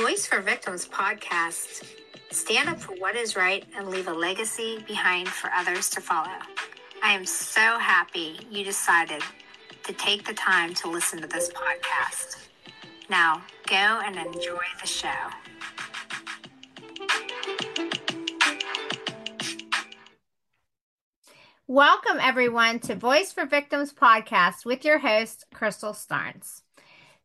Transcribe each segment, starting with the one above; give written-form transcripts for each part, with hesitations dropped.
Voice for Victims podcast. Stand up for what is right and leave a legacy behind for others to follow. I am so happy you decided to take the time to listen to this podcast. Now, go and enjoy the show. Welcome, everyone, to Voice for Victims podcast with your host, Crystal Starnes.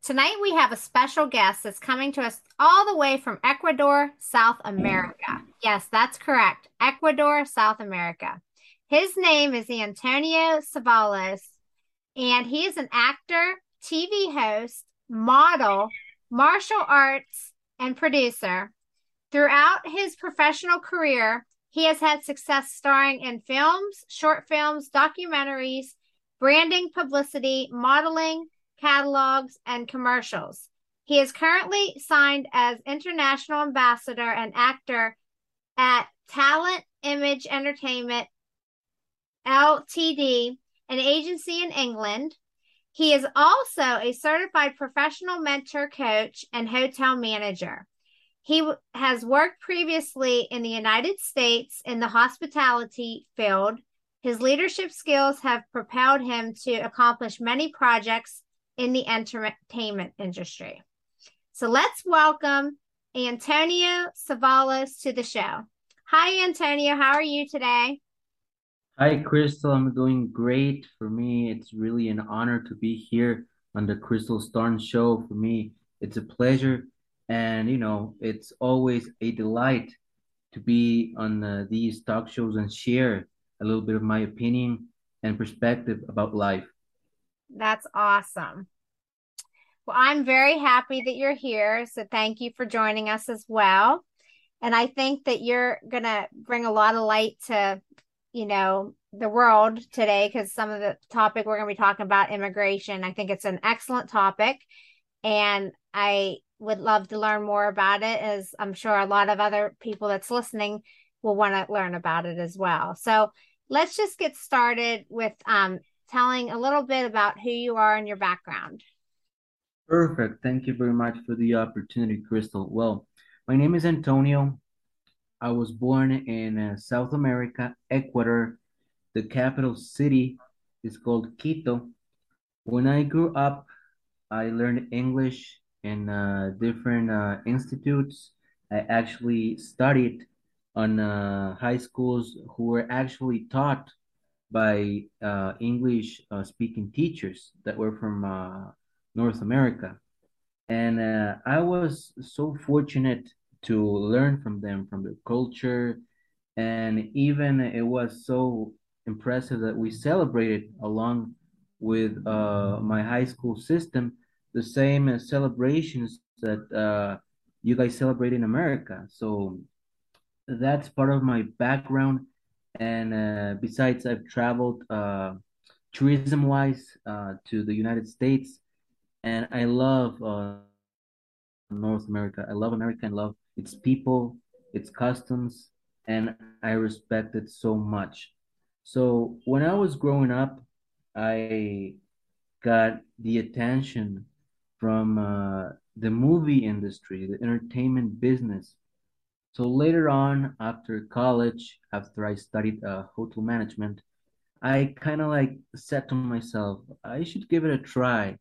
Tonight, we have a special guest that's coming to us all the way from Ecuador, South America. Yes, that's correct. Ecuador, South America. His name is Antonio Cevallos, and he is an actor, TV host, model, martial arts, and producer. Throughout his professional career, he has had success starring in films, short films, documentaries, branding, publicity, modeling, catalogs, and commercials. He is currently signed as international ambassador and actor at Talent Image Entertainment Ltd, an agency in England. He is also a certified professional mentor, coach, and hotel manager. He has worked previously in the United States in the hospitality field. His leadership skills have propelled him to accomplish many projects in the entertainment industry. So let's welcome Antonio Cevallos to the show. Hi, Antonio. How are you today? Hi, Crystal. I'm doing great. For me, it's really an honor to be here on the Crystal Starnes show. For me, it's a pleasure. And, you know, it's always a delight to be on these talk shows and share a little bit of my opinion and perspective about life. That's awesome. Well, I'm very happy that you're here. So thank you for joining us as well. And I think that you're going to bring a lot of light to, you know, the world today, because some of the topic we're going to be talking about, immigration, I think it's an excellent topic. And I would love to learn more about it, as I'm sure a lot of other people that's listening will want to learn about it as well. So let's just get started with telling a little bit about who you are and your background. Perfect. Thank you very much for the opportunity, Crystal. Well, my name is Antonio. I was born in South America, Ecuador. The capital city is called Quito. When I grew up, I learned English in different institutes. I actually studied on high schools who were actually taught by English-speaking teachers that were from North America. And I was so fortunate to learn from them, from their culture. And even it was so impressive that we celebrated, along with my high school system, the same celebrations that you guys celebrate in America. So that's part of my background. And besides, I've traveled tourism-wise to the United States, and I love North America. I love America. I love its people, its customs, and I respect it so much. So when I was growing up, I got the attention from the movie industry, the entertainment business. So later on, after college, after I studied hotel management, I kind of like said to myself, I should give it a try.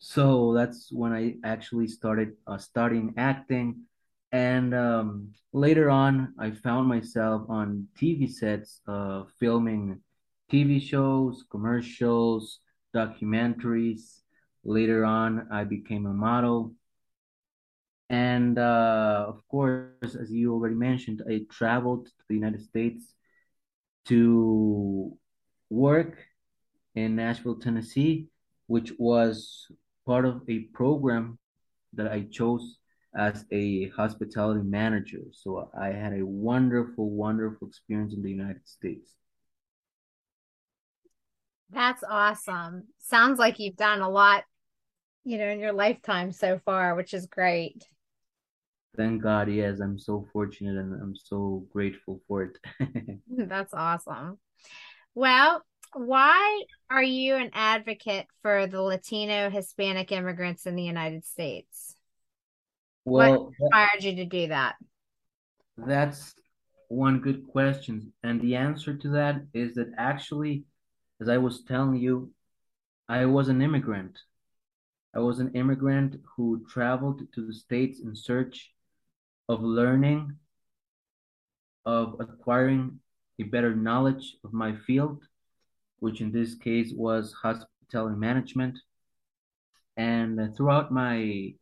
So that's when I actually started studying acting. And later on, I found myself on TV sets, filming TV shows, commercials, documentaries. Later on, I became a model. And of course, as you already mentioned, I traveled to the United States to work in Nashville, Tennessee, which was part of a program that I chose as a hospitality manager. So I had a wonderful, wonderful experience in the United States. That's awesome. Sounds like you've done a lot, you know, in your lifetime so far, which is great. Thank God, yes. I'm so fortunate and I'm so grateful for it. That's awesome. Well, why are you an advocate for the Latino Hispanic immigrants in the United States? Well, what inspired you to do that? That's one good question. And the answer to that is that actually, as I was telling you, I was an immigrant. I was an immigrant who traveled to the States in search of learning, of acquiring a better knowledge of my field, which in this case was hospitality management. And throughout my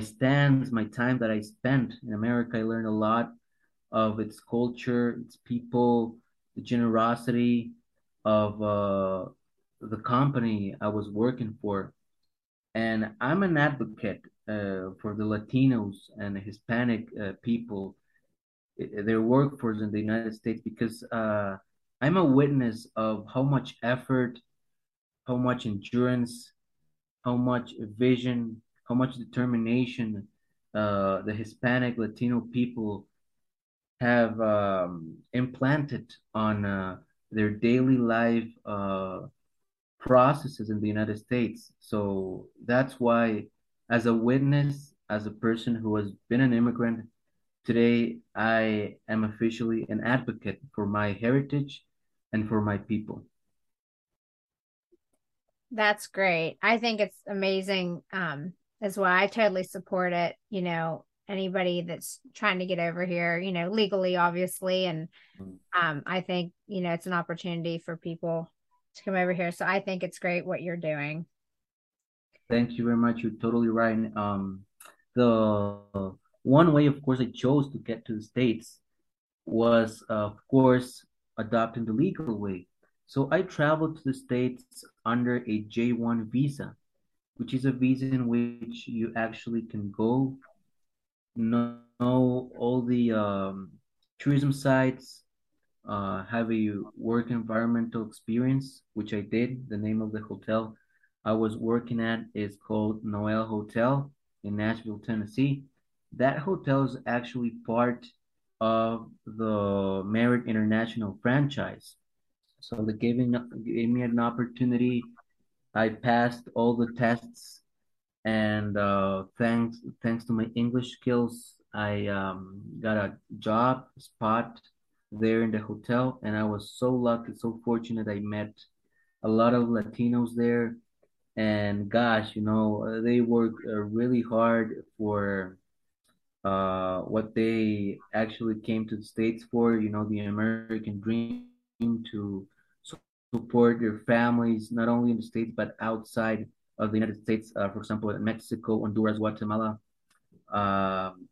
stands, my time that I spent in America, I learned a lot of its culture, its people, the generosity of the company I was working for. And I'm an advocate for the Latinos and Hispanic people, their workforce in the United States, because I'm a witness of how much effort, how much endurance, how much vision, how much determination the Hispanic Latino people have implanted on their daily life processes in the United States. So that's why, as a witness, as a person who has been an immigrant, today I am officially an advocate for my heritage and for my people. That's great. I think it's amazing as well. I totally support it. You know, anybody that's trying to get over here, you know, legally, obviously. And I think, you know, it's an opportunity for people to come over here. So I think it's great what you're doing. Thank you very much. You're totally right. The one way, of course, I chose to get to the States was, of course, adopting the legal way. So I traveled to the States under a J-1 visa, which is a visa in which you actually can go, know all the tourism sites, have a work environmental experience, which I did. The name of the hotel I was working at is called Noel Hotel in Nashville, Tennessee. That hotel is actually part of the Marriott International franchise. So they gave me an opportunity. I passed all the tests, and thanks to my English skills, I got a job spot there in the hotel, and I was so lucky, so fortunate. I met a lot of Latinos there, and gosh, you know, they work really hard for what they actually came to the States for, you know, the American dream, to support their families, not only in the States, but outside of the United States, for example, in Mexico, Honduras, Guatemala.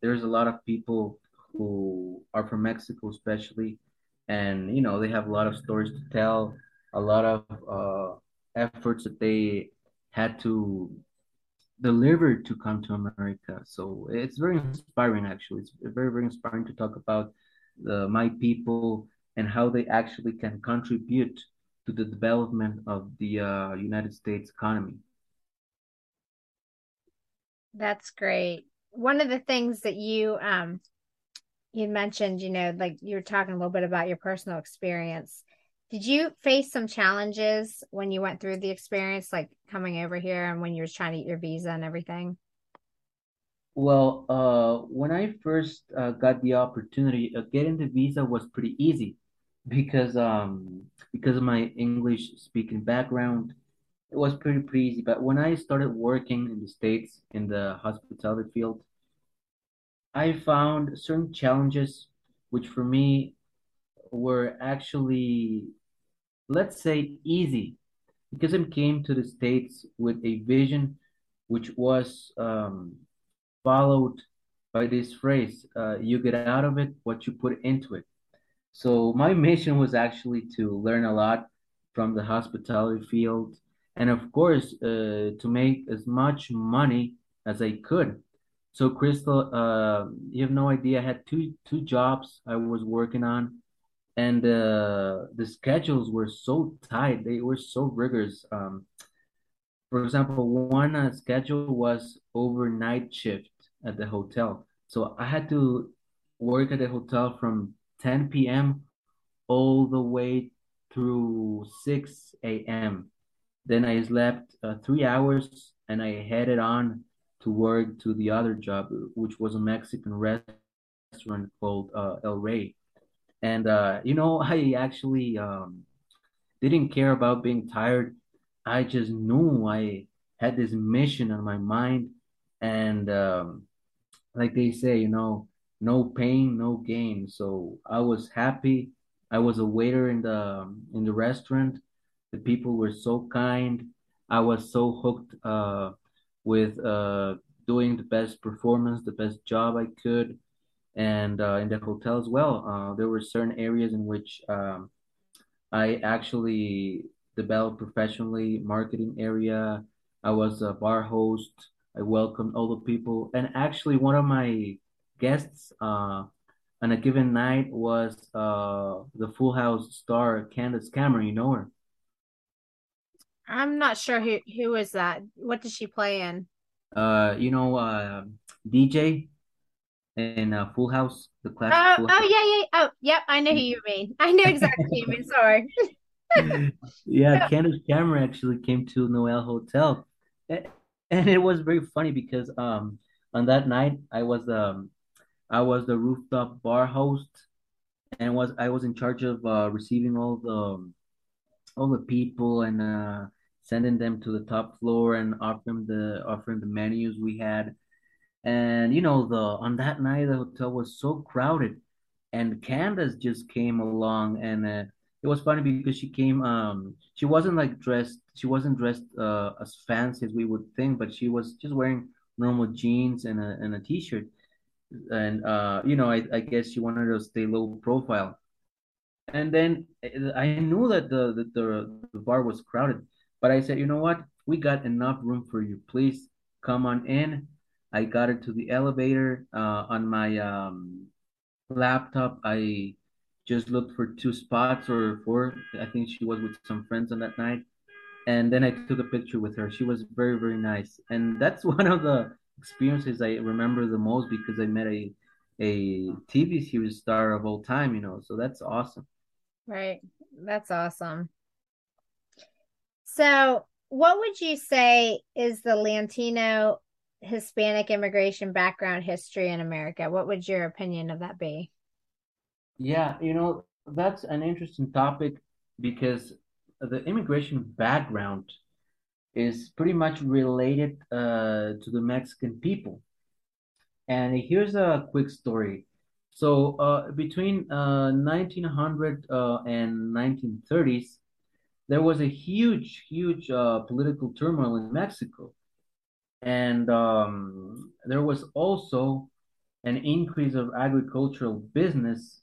There's a lot of people who are from Mexico, especially, and, you know, they have a lot of stories to tell, a lot of efforts that they had to deliver to come to America. So it's very inspiring, actually. It's very, very inspiring to talk about my people and how they actually can contribute to the development of the United States economy. That's great. One of the things that you you mentioned, you know, like you were talking a little bit about your personal experience. Did you face some challenges when you went through the experience, like coming over here and when you were trying to get your visa and everything? Well, when I first got the opportunity, getting the visa was pretty easy because of my English speaking background. It was pretty easy. But when I started working in the States in the hospitality field, I found certain challenges, which for me were actually, let's say, easy, because I came to the States with a vision, which was followed by this phrase, you get out of it what you put into it. So my mission was actually to learn a lot from the hospitality field, and of course, to make as much money as I could. So Crystal, you have no idea, I had two jobs I was working on, and the schedules were so tight. They were so rigorous. For example, one schedule was overnight shift at the hotel. So I had to work at the hotel from 10 p.m. all the way through 6 a.m. Then I slept 3 hours, and I headed on to work to the other job, which was a Mexican restaurant called El Rey. And, you know, I actually didn't care about being tired. I just knew I had this mission on my mind. And like they say, you know, no pain, no gain. So I was happy. I was a waiter in the restaurant. The people were so kind. I was so hooked with doing the best performance, the best job I could. And in the hotel as well, there were certain areas in which I actually developed professionally, marketing area. I was a bar host. I welcomed all the people. And actually one of my guests on a given night was the Full House star, Candace Cameron. You know her? I'm not sure who is that. What did she play in? You know, DJ in Full House, the classic. Oh, yeah. Oh, yep. I know who you mean. I know exactly who you mean. Sorry. Yeah, Candace Cameron actually came to Noel Hotel, and it was very funny because on that night I was the rooftop bar host, and I was in charge of receiving all the people and sending them to the top floor and offering the menus we had. And you know, on that night the hotel was so crowded, and Candace just came along, and it was funny because she came. She wasn't dressed. She wasn't dressed as fancy as we would think, but she was just wearing normal jeans and a t-shirt. And you know, I guess she wanted to stay low profile. And then I knew that the bar was crowded, but I said, you know what? We got enough room for you. Please come on in. I got her to the elevator. On my laptop, I just looked for two spots or four. I think she was with some friends on that night. And then I took a picture with her. She was very, very nice. And that's one of the experiences I remember the most, because I met a TV series star of all time, you know, so that's awesome. Right. That's awesome. So what would you say is the Latino Hispanic immigration background history in America? What would your opinion of that be? Yeah, you know, that's an interesting topic, because the immigration background is pretty much related to the Mexican people. And here's a quick story. So between 1900 and 1930s, there was a huge political turmoil in Mexico. And there was also an increase of agricultural business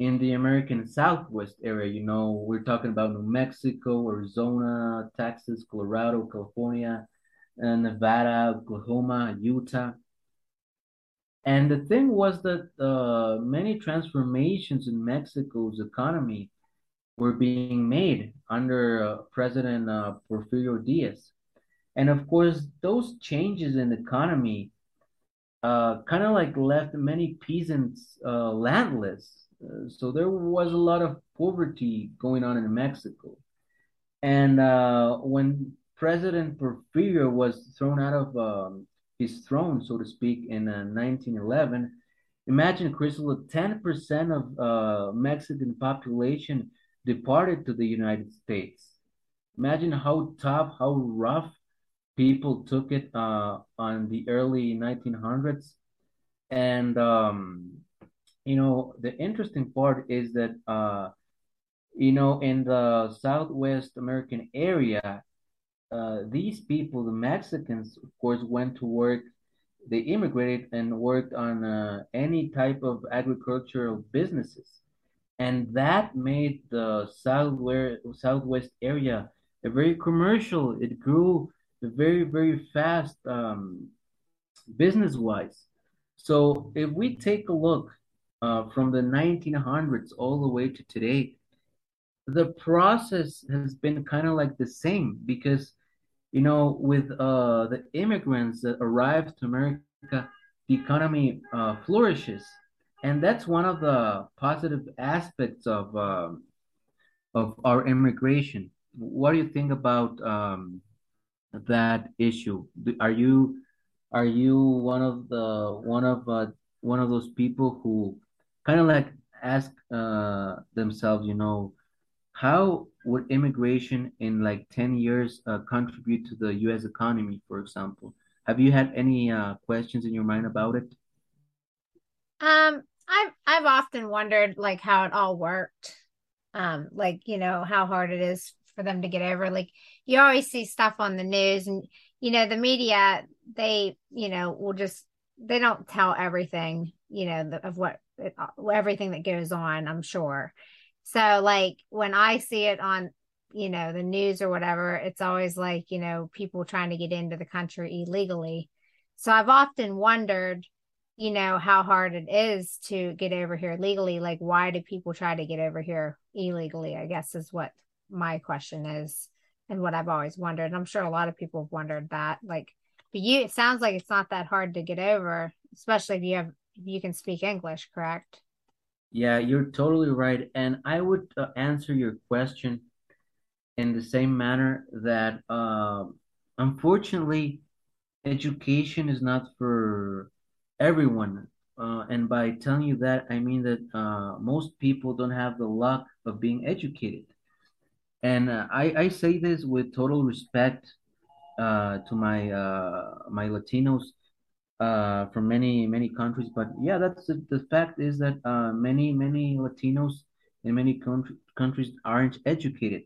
in the American Southwest area. You know, we're talking about New Mexico, Arizona, Texas, Colorado, California, Nevada, Oklahoma, Utah. And the thing was that many transformations in Mexico's economy were being made under President Porfirio Diaz. And of course, those changes in the economy kind of left many peasants landless. So there was a lot of poverty going on in Mexico. And when President Porfirio was thrown out of his throne, so to speak, in 1911, imagine, Crystal, 10% of Mexican population departed to the United States. Imagine how tough, how rough people took it on the early 1900s. And you know, the interesting part is that, you know, in the Southwest American area, these people, the Mexicans, of course, went to work. They immigrated and worked on any type of agricultural businesses. And that made the Southwest area a very commercial. It grew very, very fast business-wise. So if we take a look, from the 1900s all the way to today, the process has been kind of the same, because, you know, with the immigrants that arrive to America, the economy flourishes. And that's one of the positive aspects of our immigration. What do you think about that issue? Are you are you one of those people who kind of like ask themselves, you know, how would immigration in like 10 years contribute to the U.S. economy, for example? Have you had any questions in your mind about it? I've often wondered like how it all worked, like, you know, how hard it is for them to get over. Like, you always see stuff on the news, and, you know, the media, they, you know, will just, they don't tell everything, you know, of what, everything that goes on, I'm sure. So like when I see it on, you know, the news or whatever, it's always like, you know, people trying to get into the country illegally. So I've often wondered, you know, how hard it is to get over here legally. Like, why do people try to get over here illegally, I guess, is what my question is, and what I've always wondered. And I'm sure a lot of people have wondered that. Like, but you, it sounds like it's not that hard to get over, especially if you have, if you can speak English, correct? Yeah, you're totally right. And I would answer your question in the same manner that, unfortunately, education is not for everyone. And by telling you that, I mean that most people don't have the luck of being educated. And I say this with total respect to my Latinos from many countries. But yeah, that's the fact is that many Latinos in many countries aren't educated.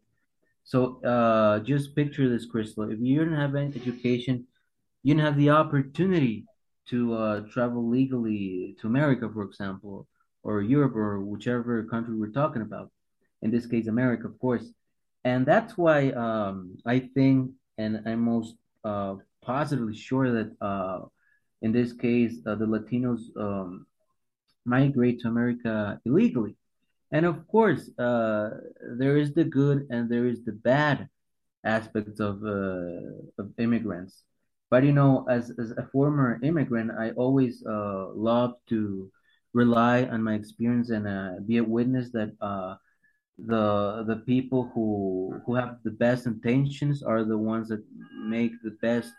So just picture this, Crystal. If you don't have any education, you don't have the opportunity to travel legally to America, for example, or Europe, or whichever country we're talking about. In this case, America, of course. And that's why I think, and I'm most positively sure that in this case, the Latinos migrate to America illegally. And of course, there is the good and there is the bad aspects of immigrants. But, you know, as a former immigrant, I always love to rely on my experience and be a witness that the people who have the best intentions are the ones that make the best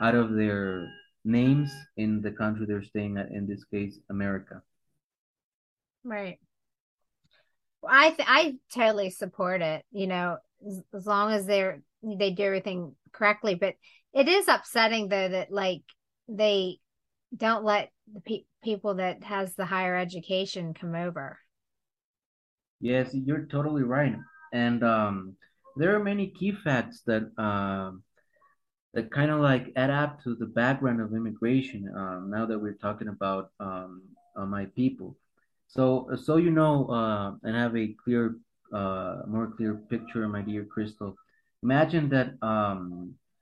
out of their names in the country they're staying at, in this case, America. Right. Well, I totally support it, you know, as long as they do everything correctly. But it is upsetting, though, that like they don't let the people that has the higher education come over. Yes, you're totally right. And there are many key facts that that kind of like add up to the background of immigration, now that we're talking about my people. So you know, and have a clear, more clear picture, my dear Crystal. Imagine that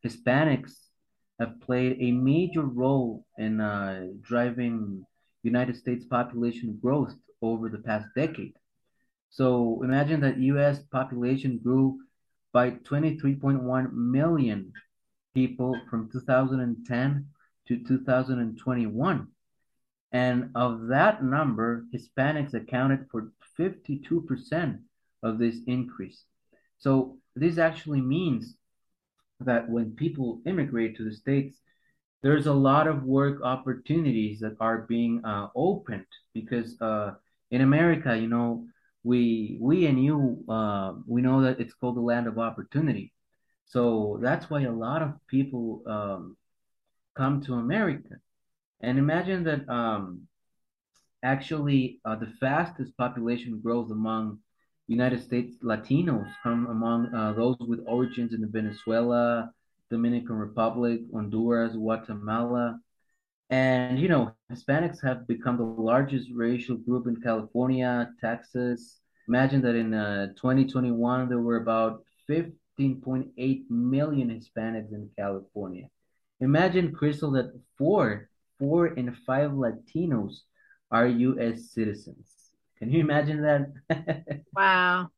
Hispanics have played a major role in driving United States population growth over the past decade. So imagine that U.S. population grew by 23.1 million people from 2010 to 2021. And of that number, Hispanics accounted for 52% of this increase. So this actually means that when people immigrate to the States, there's a lot of work opportunities that are being opened, because in America, you know, we and you, we know that it's called the land of opportunity. So that's why a lot of people come to America. And imagine that actually the fastest population growth among United States Latinos come among those with origins in Venezuela, Dominican Republic, Honduras, Guatemala. And, you know, Hispanics have become the largest racial group in California, Texas. Imagine that in 2021, there were about 15.8 million Hispanics in California. Imagine, Crystal, that four in five Latinos are U.S. citizens. Can you imagine that? Wow.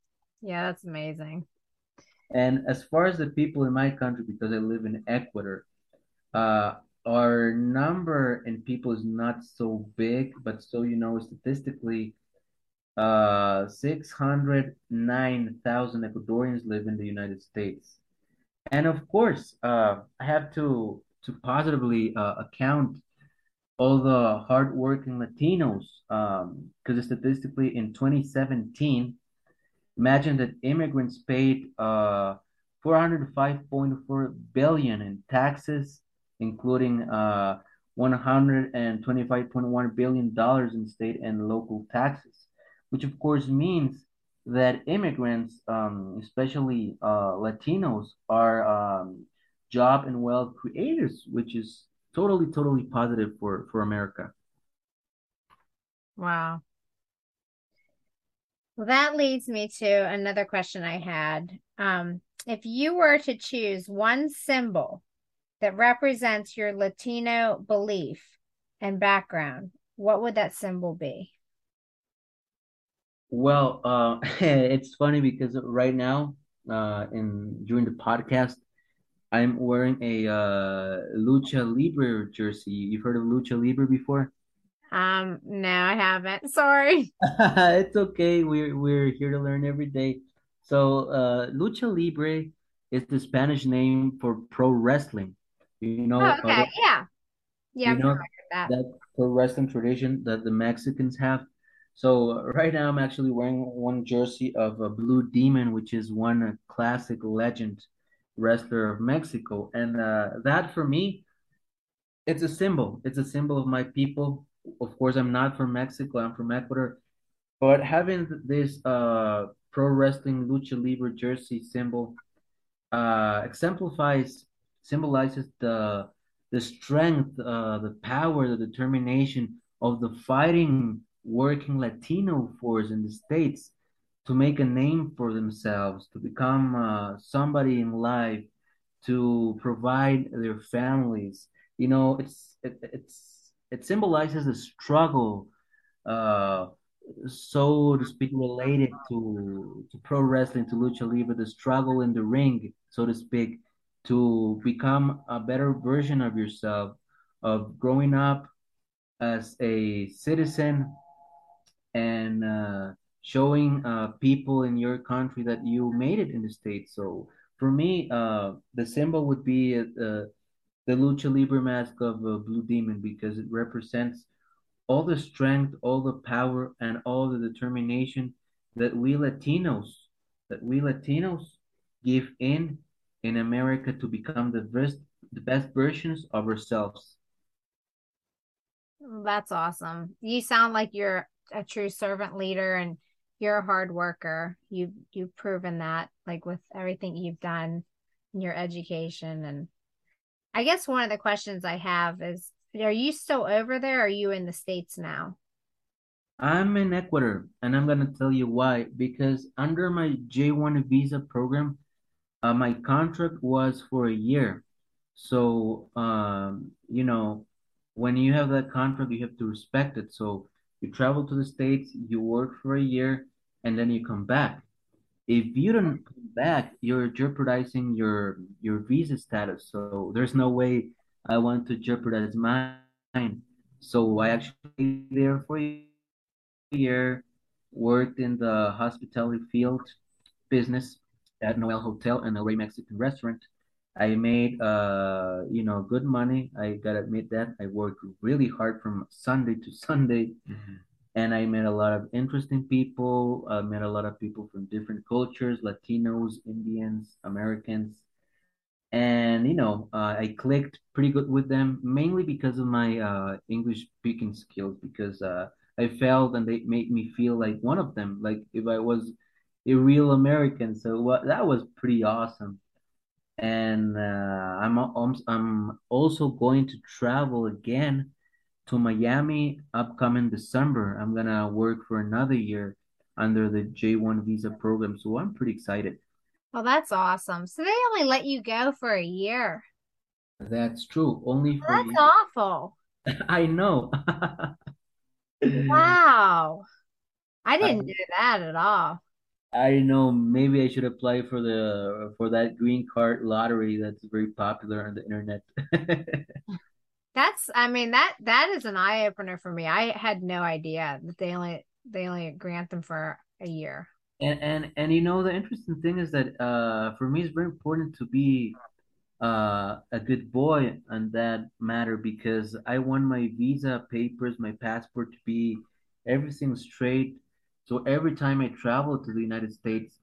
Yeah, that's amazing. And as far as the people in my country, because I live in Ecuador, our number in people is not so big, but so you know, statistically, 609,000 Ecuadorians live in the United States. And of course, I have to to positively account all the hardworking Latinos, because statistically in 2017, imagine that immigrants paid $405.4 billion in taxes, including $125.1 billion in state and local taxes, which of course means that immigrants, especially Latinos, are job and wealth creators, which is totally positive for America. Wow. Well, that leads me to another question I had. If you were to choose one symbol that represents your Latino belief and background, what would that symbol be? Well, it's funny because right now, during the podcast, I'm wearing a Lucha Libre jersey. You've heard of Lucha Libre before? No, I haven't. Sorry. It's okay. We're here to learn every day. So Lucha Libre is the Spanish name for pro wrestling. You know, yeah, you know that pro wrestling tradition that the Mexicans have. So right now I'm actually wearing one jersey of a Blue Demon, which is one classic legend wrestler of Mexico, and that for me, it's a symbol. It's a symbol of my people. Of course, I'm not from Mexico. I'm from Ecuador. But having this pro wrestling Lucha Libre jersey symbol symbolizes the strength, the power, the determination of the fighting working Latino force in the States to make a name for themselves, to become somebody in life, to provide their families. You know, it symbolizes a struggle, so to speak, related to pro wrestling, to Lucha Libre, the struggle in the ring, so to speak, to become a better version of yourself, of growing up as a citizen and showing people in your country that you made it in the States. So for me, the symbol would be the Lucha Libre mask of Blue Demon, because it represents all the strength, all the power, and all the determination that we Latinos give in America to become the best versions of ourselves. That's awesome. You sound like you're a true servant leader and you're a hard worker. You've proven that, like, with everything you've done in your education. And I guess one of the questions I have is, are you still over there? Or are you in the States now? I'm in Ecuador, and I'm going to tell you why. Because under my J-1 visa program, my contract was for a year. So, when you have that contract, you have to respect it. So you travel to the States, you work for a year, and then you come back. If you don't come back, you're jeopardizing your visa status. So there's no way I want to jeopardize mine. So I actually stayed there for a year, worked in the hospitality field business at Noel Hotel and El Rey Mexican restaurant. I made, good money. I gotta admit that. I worked really hard from Sunday to Sunday. Mm-hmm. And I met a lot of interesting people. I met a lot of people from different cultures, Latinos, Indians, Americans. And, I clicked pretty good with them, mainly because of my English speaking skills, because I felt and they made me feel like one of them, like if I was a real American. So that was pretty awesome. And I'm also going to travel again to Miami upcoming December. I'm going to work for another year under the J-1 visa program. So I'm pretty excited. Well, that's awesome. So they only let you go for a year. That's true. Only for a year. That's awful. I know. Wow. I didn't do that at all. I know. Maybe I should apply for that green card lottery that's very popular on the internet. That is an eye opener for me. I had no idea that they only grant them for a year. And the interesting thing is that for me it's very important to be a good boy on that matter, because I want my visa papers, my passport to be everything straight. So every time I travel to the United States,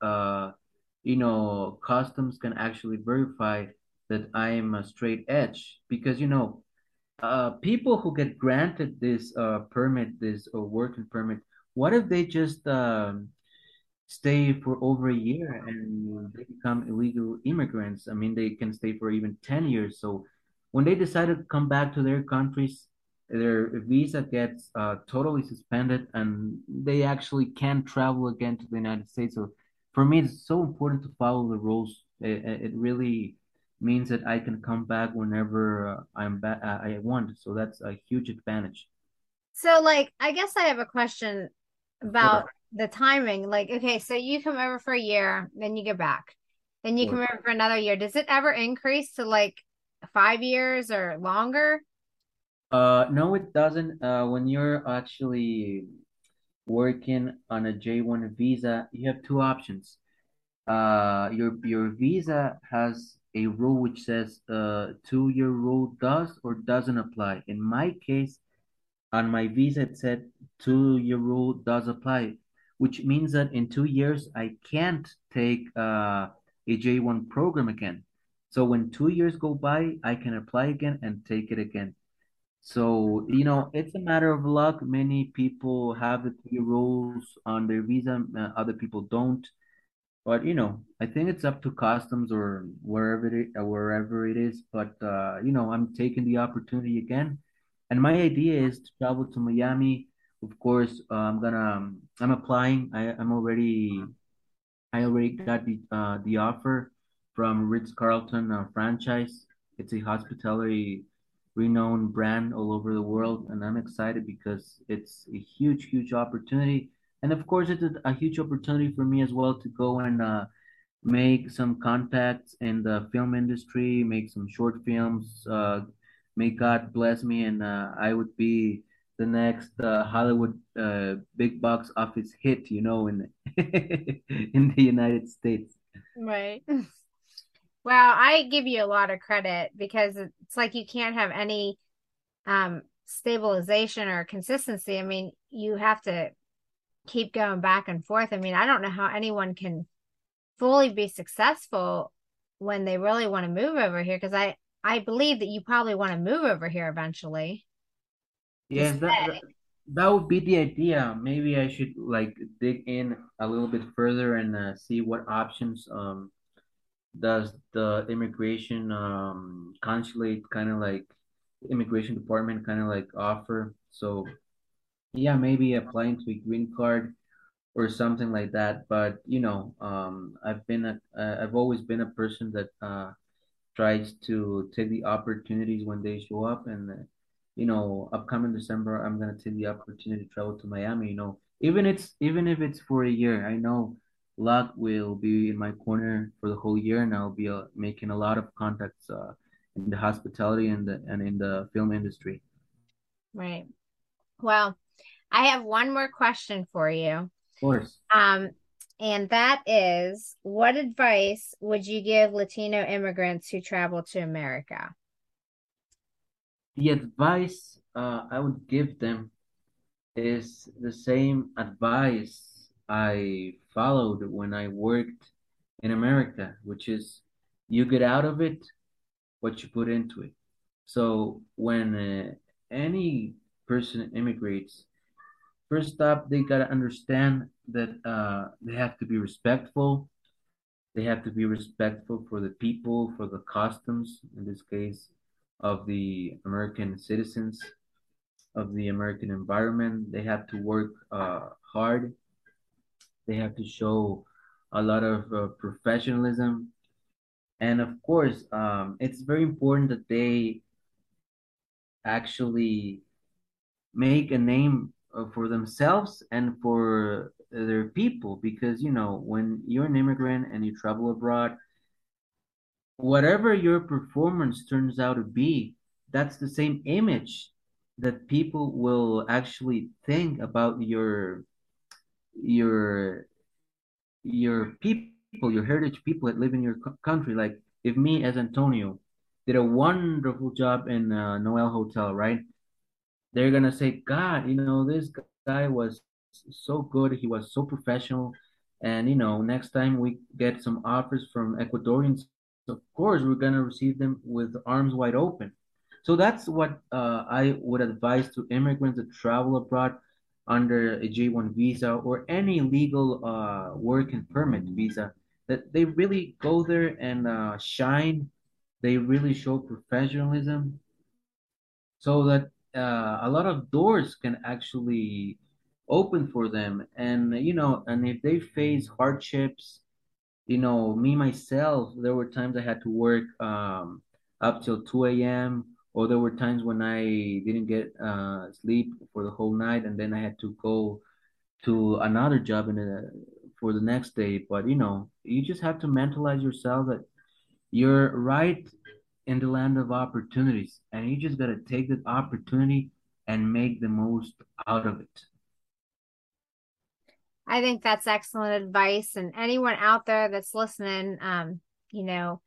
you know, customs can actually verify that I am a straight edge, because, you know, people who get granted this permit, this working permit, what if they just stay for over a year and they become illegal immigrants? I mean, they can stay for even 10 years. So when they decide to come back to their countries, their visa gets totally suspended and they actually can't travel again to the United States. So for me, it's so important to follow the rules. It really means that I can come back whenever I want. So that's a huge advantage. So, like, I guess I have a question about the timing. Like, okay, so you come over for a year, then you get back. Then you come over for another year. Does it ever increase to, like, 5 years or longer? No, it doesn't. When you're actually working on a J-1 visa, you have two options. Your visa has a rule which says two-year rule does or doesn't apply. In my case, on my visa, it said two-year rule does apply, which means that in 2 years, I can't take a J-1 program again. So when 2 years go by, I can apply again and take it again. So, you know, it's a matter of luck. Many people have the 2 year rules on their visa. Other people don't. But, you know, I think it's up to customs or wherever it is. But, you know, I'm taking the opportunity again. And my idea is to travel to Miami. Of course, I'm applying. I already got the offer from Ritz-Carlton franchise. It's a hospitality renowned brand all over the world, and I'm excited because it's a huge opportunity. And of course, it's a huge opportunity for me as well to go and make some contacts in the film industry, make some short films. May God bless me, and I would be the next Hollywood big box office hit, you know, in the United States. Right. Wow, I give you a lot of credit, because it's like you can't have any stabilization or consistency. I mean, you have to keep going back and forth. I mean, I don't know how anyone can fully be successful when they really want to move over here, because I believe that you probably want to move over here eventually. Yes, that would be the idea. Maybe I should, like, dig in a little bit further and see what options does the immigration consulate immigration department offer. So yeah, maybe applying to a green card or something like that. But you know, I've always been a person that tries to take the opportunities when they show up. And you know, upcoming December, I'm gonna take the opportunity to travel to Miami, you know, even if it's for a year. I know luck will be in my corner for the whole year, and I'll be making a lot of contacts in the hospitality and in the film industry. Right. Well, I have one more question for you. Of course. And that is, what advice would you give Latino immigrants who travel to America? The advice I would give them is the same advice I followed when I worked in America, which is you get out of it what you put into it. So when any person immigrates, first up, they got to understand that they have to be respectful. They have to be respectful for the people, for the customs, in this case, of the American citizens, of the American environment. They have to work hard. They have to show a lot of professionalism. And of course, it's very important that they actually make a name for themselves and for their people. Because, you know, when you're an immigrant and you travel abroad, whatever your performance turns out to be, that's the same image that people will actually think about your people, your heritage people that live in your country. Like, if me as Antonio did a wonderful job in Noel Hotel, right? They're going to say, God, you know, this guy was so good. He was so professional. And, you know, next time we get some offers from Ecuadorians, of course, we're going to receive them with arms wide open. So that's what I would advise to immigrants that travel abroad under a J-1 visa or any legal work and permit visa, that they really go there and shine. They really show professionalism so that a lot of doors can actually open for them. And, you know, and if they face hardships, you know, me, myself, there were times I had to work up till 2 a.m., or there were times when I didn't get sleep for the whole night, and then I had to go to another job for the next day. But, you know, you just have to mentalize yourself that you're right in the land of opportunities, and you just got to take that opportunity and make the most out of it. I think that's excellent advice. And anyone out there that's listening, you know,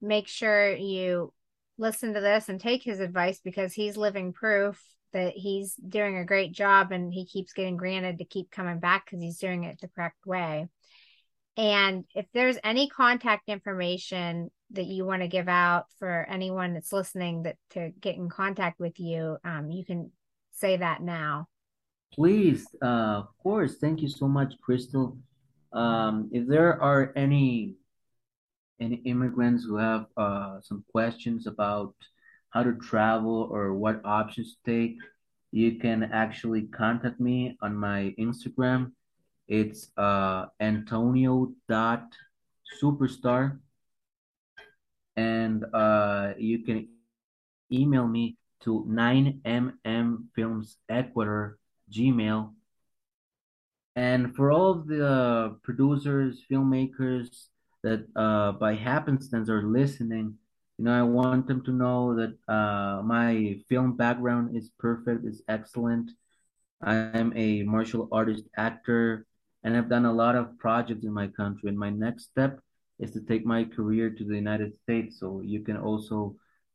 make sure you listen to this and take his advice, because he's living proof that he's doing a great job, and he keeps getting granted to keep coming back because he's doing it the correct way. And if there's any contact information that you want to give out for anyone that's listening that to get in contact with you, you can say that now. Please. Of course. Thank you so much, Crystal. If there are any immigrants who have some questions about how to travel or what options to take, you can actually contact me on my Instagram. It's antonio.superstar. And you can email me to 9mmfilmsecuador@gmail.com. And for all of the producers, filmmakers, that by happenstance are listening, you know, I want them to know that my film background is perfect, is excellent. I'm a martial artist actor, and I've done a lot of projects in my country. And my next step is to take my career to the United States. So you can also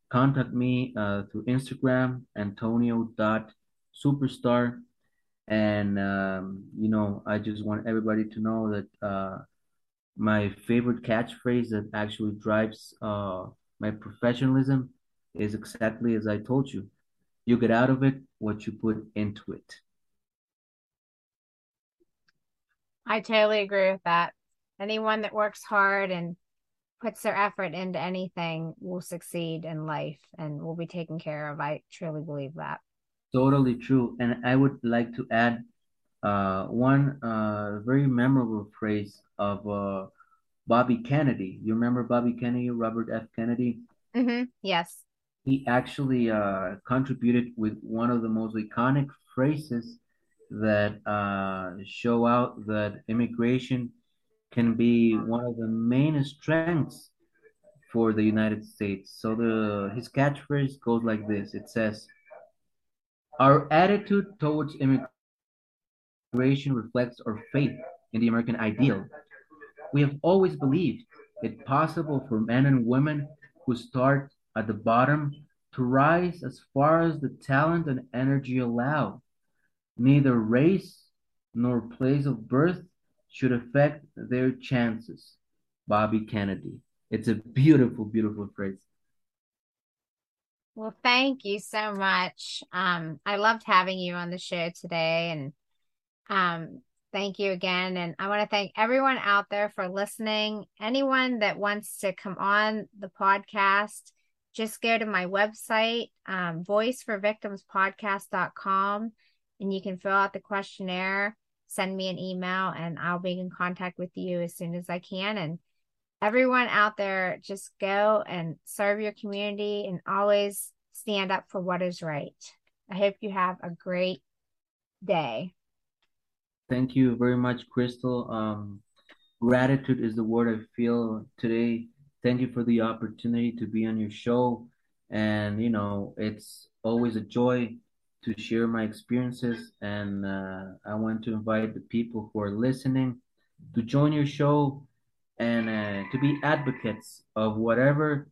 contact me through Instagram, antonio.superstar. And, you know, I just want everybody to know that my favorite catchphrase that actually drives my professionalism is exactly as I told you. You get out of it what you put into it. I totally agree with that. Anyone that works hard and puts their effort into anything will succeed in life and will be taken care of. I truly believe that. Totally true. And I would like to add one very memorable phrase of Bobby Kennedy. You remember Bobby Kennedy, Robert F. Kennedy? Mm-hmm. Yes. He actually contributed with one of the most iconic phrases that show out that immigration can be one of the main strengths for the United States. So his catchphrase goes like this. It says, "Our attitude towards immigration reflects our faith in the American ideal. We have always believed it possible for men and women who start at the bottom to rise as far as the talent and energy allow. Neither race nor place of birth should affect their chances." Bobby Kennedy. It's a beautiful, beautiful phrase. Well, thank you so much. I loved having you on the show today, and thank you again. And I want to thank everyone out there for listening. Anyone that wants to come on the podcast, just go to my website, voiceforvictimspodcast.com, and you can fill out the questionnaire, send me an email, and I'll be in contact with you as soon as I can. And everyone out there, just go and serve your community and always stand up for what is right. I hope you have a great day. Thank you very much, Crystal. Gratitude is the word I feel today. Thank you for the opportunity to be on your show. And, you know, it's always a joy to share my experiences. And I want to invite the people who are listening to join your show and to be advocates of whatever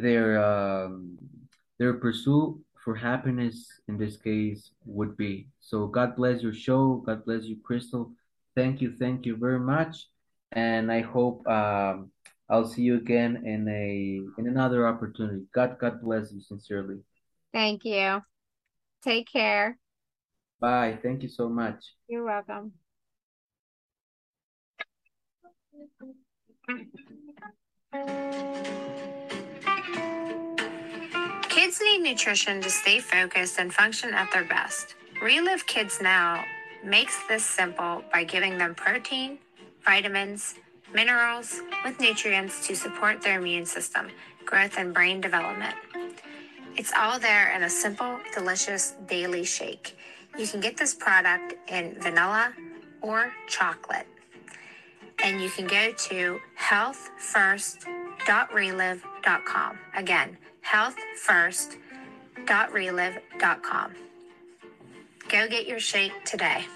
their pursuit for happiness in this case would be. So God bless your show. God bless you, Crystal. Thank you very much. And I hope I'll see you again in another opportunity. God bless you sincerely. Thank you. Take care. Bye. Thank you so much. You're welcome. Kids need nutrition to stay focused and function at their best. Relive Kids Now makes this simple by giving them protein, vitamins, minerals, with nutrients to support their immune system, growth, and brain development. It's all there in a simple, delicious daily shake. You can get this product in vanilla or chocolate. And you can go to healthfirst.relive.com. Again, healthfirst.relive.com. Go get your shake today.